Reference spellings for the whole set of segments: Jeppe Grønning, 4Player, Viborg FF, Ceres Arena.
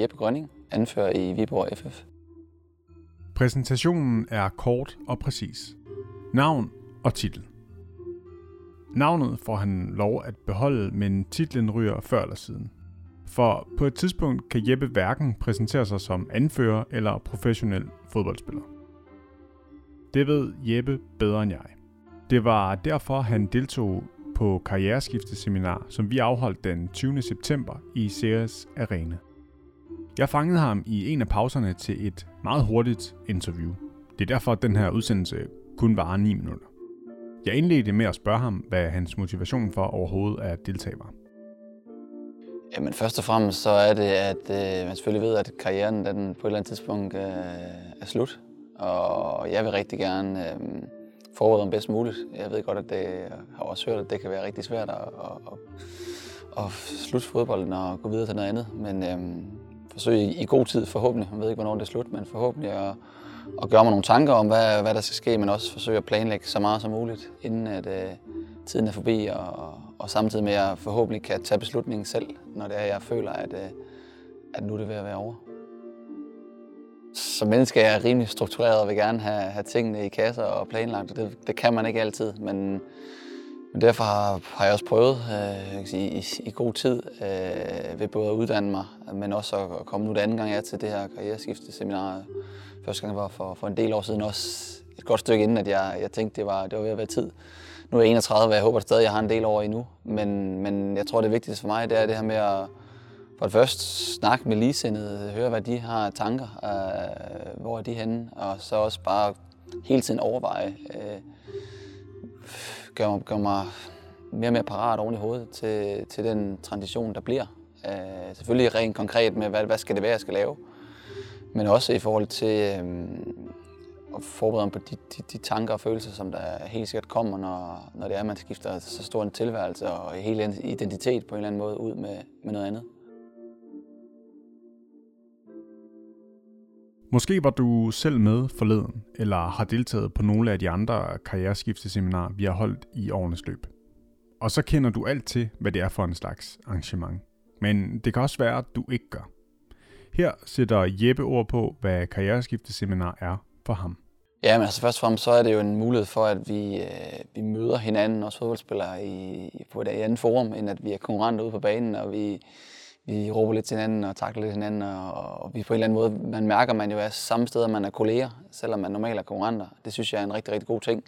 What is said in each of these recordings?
Jeppe Grønning, anfører i Viborg FF. Præsentationen er kort og præcis. Navn og titel. Navnet får han lov at beholde, men titlen ryger før eller siden. For på et tidspunkt kan Jeppe hverken præsentere sig som anfører eller professionel fodboldspiller. Det ved Jeppe bedre end jeg. Det var derfor, han deltog på karriereskifteseminar, som vi afholdt den 20. september i Ceres Arena. Jeg fangede ham i en af pauserne til et meget hurtigt interview. Det er derfor, at den her udsendelse kun varer 9 minutter. Jeg indledte med at spørge ham, hvad hans motivation for overhovedet at deltage var. Jamen først og fremmest så er det, at man selvfølgelig ved, at karrieren den på et eller andet tidspunkt er slut. Og jeg vil rigtig gerne forberede mig bedst muligt. Jeg ved godt, at jeg har også hørt, at det kan være rigtig svært at slutte fodbolden og gå videre til noget andet. Men forsøg i god tid forhåbentlig. Jeg ved ikke, hvornår det er slut, men forhåbentlig at gøre mig nogle tanker om, hvad der skal ske, men også forsøge at planlægge så meget som muligt, inden at tiden er forbi, og samtidig med, at jeg forhåbentlig kan tage beslutningen selv, når det er, jeg føler, at nu er det ved at være over. Som menneske er jeg rimelig struktureret og vil gerne have tingene i kasser og planlagt, og det kan man ikke altid, men derfor har jeg også prøvet i god tid ved både at uddanne mig, men også at komme nu den anden gang jeg til det her karriereskifteseminar. Første gang var for en del år siden, også et godt stykke inden, at jeg tænkte, det var ved at være tid. Nu er jeg 31, og jeg håber at stadig, jeg har en del år endnu, men jeg tror, det vigtigste for mig, det er det her med at for det første snakke med ligesindede, høre, hvad de har tanker, hvor er de henne, og så også bare hele tiden overveje, gør mig mere og mere parat oven i hovedet til den transition, der bliver. Selvfølgelig rent konkret med, hvad skal det være, jeg skal lave, men også i forhold til at forberede mig på de tanker og følelser, som der helt sikkert kommer, når det er, at man skifter så stor en tilværelse og hele ens identitet på en eller anden måde ud med noget andet. Måske var du selv med forleden, eller har deltaget på nogle af de andre karriereskifteseminarer, vi har holdt i årenes løb. Og så kender du alt til, hvad det er for en slags arrangement. Men det kan også være, at du ikke gør. Her sætter Jeppe ord på, hvad karriereskifteseminarer er for ham. Ja, men altså først og fremmest så er det jo en mulighed for, at vi møder hinanden, også fodboldspillere, på et andet forum, end at vi er konkurrenter ude på banen, og vi råber lidt til hinanden og takler lidt hinanden, og vi på en eller anden måde, man mærker, man jo er samme sted, man er kolleger, selvom man normalt er konkurrenter. Det synes jeg er en rigtig, rigtig god ting,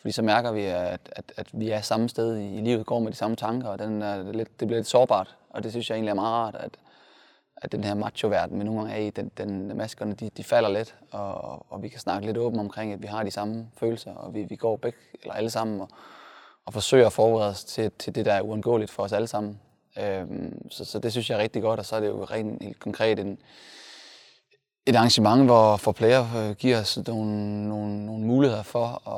fordi så mærker vi, at vi er samme sted i livet, går med de samme tanker, og det bliver lidt sårbart, og det synes jeg egentlig er meget rart, at den her macho-verden, vi nogle gange er i, maskerne, de falder lidt, og vi kan snakke lidt åbent omkring, at vi har de samme følelser, og vi går alle sammen og forsøger at forberede os til det, der er uundgåeligt for os alle sammen. Så det synes jeg er rigtig godt, og så er det jo rent helt konkret et arrangement, hvor 4Player giver os nogle muligheder for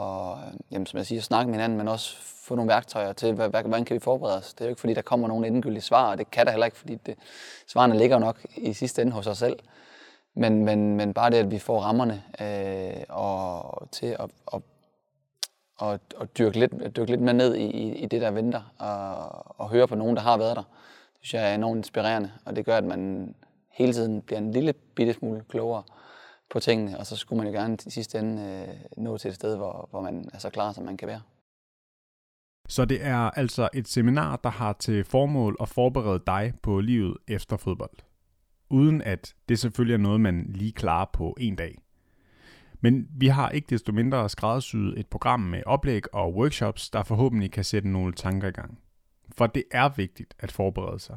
at, som jeg siger, snakke med hinanden, men også få nogle værktøjer til, hvordan kan vi forberede os. Det er jo ikke fordi, der kommer nogle endegyldige svar, og det kan der heller ikke, fordi svarene ligger nok i sidste ende hos os selv. Men bare det, at vi får rammerne og til at dyrke lidt mere ned i det, der venter, og høre på nogen, der har været der. Det synes jeg er enormt inspirerende, og det gør, at man hele tiden bliver en lille bitte smule klogere på tingene, og så skulle man jo gerne i sidste ende nå til et sted, hvor man er så klar, som man kan være. Så det er altså et seminar, der har til formål at forberede dig på livet efter fodbold. Uden at det selvfølgelig er noget, man lige klarer på en dag. Men vi har ikke desto mindre skræddersyet et program med oplæg og workshops, der forhåbentlig kan sætte nogle tanker i gang. For det er vigtigt at forberede sig,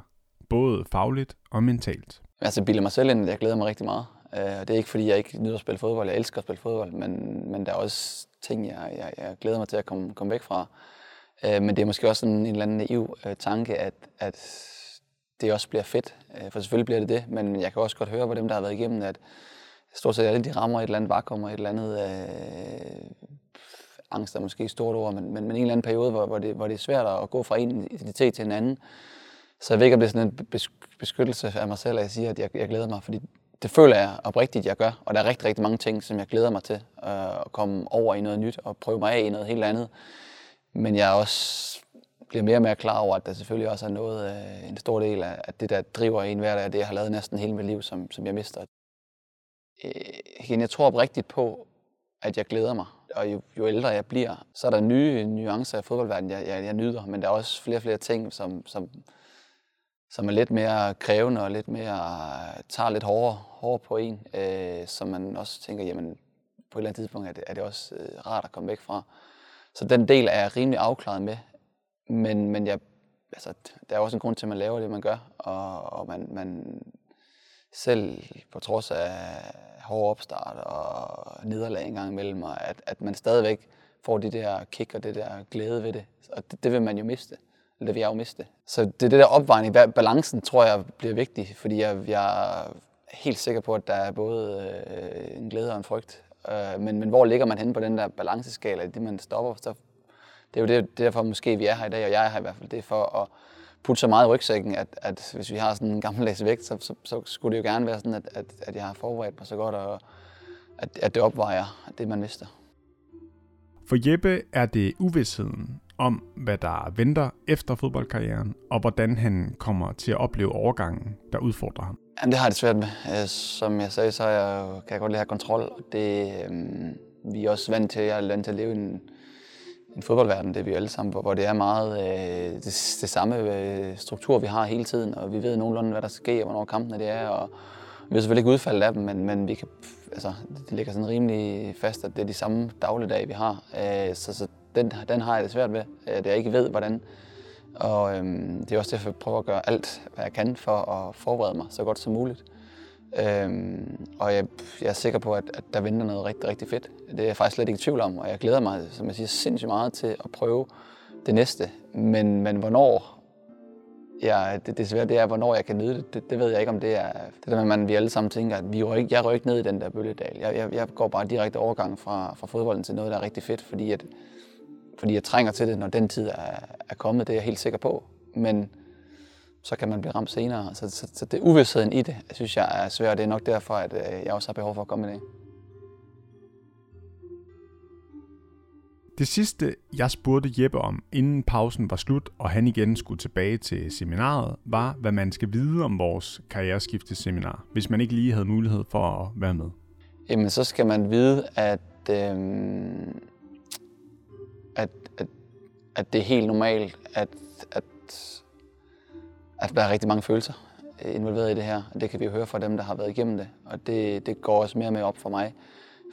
både fagligt og mentalt. Altså, jeg bilder mig selv ind, at jeg glæder mig rigtig meget. Det er ikke, fordi jeg ikke nyder at spille fodbold. Jeg elsker at spille fodbold, men der er også ting, jeg glæder mig til at komme væk fra. Men det er måske også en eller anden naiv tanke, at det også bliver fedt. For selvfølgelig bliver det det, men jeg kan også godt høre på dem, der har været igennem, at stort set alle de rammer et eller andet vakuum og et eller andet angst er måske et stort ord, men en eller anden periode, hvor det er svært at gå fra en identitet til en anden. Så jeg ved ikke, om det er sådan en beskyttelse af mig selv, at jeg siger, at jeg glæder mig, fordi det føler jeg oprigtigt, jeg gør. Og der er rigtig, rigtig mange ting, som jeg glæder mig til at komme over i noget nyt og prøve mig af i noget helt andet. Men jeg er også bliver mere og mere klar over, at der selvfølgelig også er noget, en stor del af det, der driver en hverdag, og det, jeg har lavet næsten hele mit liv, som jeg mister. Jeg tror oprigtigt på, at jeg glæder mig, og jo ældre jeg bliver, så er der nye nuancer af fodboldverdenen, jeg nyder, men der er også flere ting, som er lidt mere krævende og lidt mere, tager lidt hårdere på en, som man også tænker, jamen på et eller andet tidspunkt er det også rart at komme væk fra. Så den del er jeg rimelig afklaret med, men der er også en grund til, at man laver det, man gør, og man selv på trods af hård opstart og nederlag en gang imellem, og at man stadigvæk får det der kick og det der glæde ved det, og det vil man jo miste. Eller det vil jeg jo miste. Så det er det der opvejning, balancen, tror jeg bliver vigtig, fordi jeg er helt sikker på, at der er både en glæde og en frygt. Men hvor ligger man henne på den der balanceskala, det man stopper? Så det er jo det derfor måske vi er her i dag, og jeg er her i hvert fald, det er for at putte så meget i rygsækken, at hvis vi har sådan en gammeldags vægt, så skulle det jo gerne være sådan, at jeg har forberedt mig så godt, og at det opvejer det, man mister. For Jeppe er det uvidstheden om, hvad der venter efter fodboldkarrieren, og hvordan han kommer til at opleve overgangen, der udfordrer ham. Jamen, det har jeg det svært med. Som jeg sagde, så kan jeg godt lide at have kontrol, og det vi er også vant til. Jeg er vant til at leve i en fodboldverden, det er vi alle sammen, hvor det er meget det samme struktur, vi har hele tiden, og vi ved nogenlunde, hvad der sker, og hvornår kampene det er, og vi vil selvfølgelig ikke udfaldet af dem, men vi kan, det ligger sådan rimelig fast, at det er de samme dagligdage, vi har. Så den har jeg det svært ved, det jeg ikke ved, hvordan. Og det er også derfor, jeg prøver at gøre alt, hvad jeg kan for at forberede mig så godt som muligt. Og jeg er sikker på, at der venter noget rigtig, rigtig fedt. Det er jeg faktisk slet ikke i tvivl om, og jeg glæder mig, som jeg siger, sindssygt meget til at prøve det næste. Men hvornår? Ja, hvornår jeg kan nyde det. Det ved jeg ikke, om det er det der, vi alle sammen tænker, at jeg røg ikke ned i den der bølgedal. Jeg går bare direkte overgang fra fodbolden til noget, der er rigtig fedt, fordi jeg trænger til det, når den tid er kommet. Det er jeg helt sikker på. Men så kan man blive ramt senere. Så det uvidstheden i det, synes jeg er svært. Det er nok derfor, at jeg også har behov for at komme i dag. Det sidste, jeg spurgte Jeppe om, inden pausen var slut, og han igen skulle tilbage til seminaret, var, hvad man skal vide om vores karriereskifteseminar, hvis man ikke lige havde mulighed for at være med. Jamen, så skal man vide, at det er helt normalt, at der er rigtig mange følelser involveret i det her. Det kan vi jo høre fra dem, der har været igennem det, og det går også mere og mere op for mig.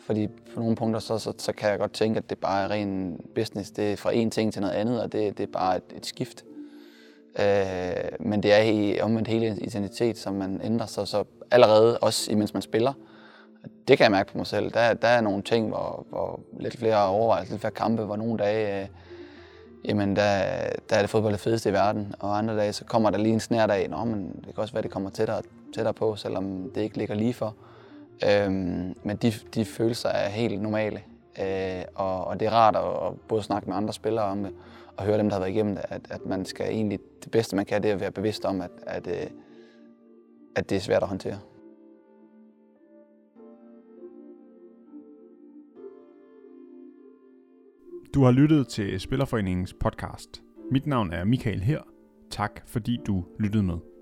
Fordi på nogle punkter, så kan jeg godt tænke, at det bare er ren business. Det er fra én ting til noget andet, og det er bare et skift. Men det er omvendt hele ens identitet, som man ændrer sig. Så allerede også, imens man spiller, det kan jeg mærke på mig selv. Der er nogle ting, hvor lidt flere overvejelser, lidt flere kampe, hvor nogle dage, der er det fodbold det fedeste i verden. Og andre dage, så kommer der lige en snærdag. Nå, men det kan også være, det kommer tættere på, selvom det ikke ligger lige for. Men de følelser er helt normale, og det er rart at både snakke med andre spillere om det, og høre dem, der har været igennem det, at man skal egentlig, det bedste man kan, det er at være bevidst om, at det er svært at håndtere. Du har lyttet til Spillerforeningens podcast. Mit navn er Michael her. Tak fordi du lyttede med.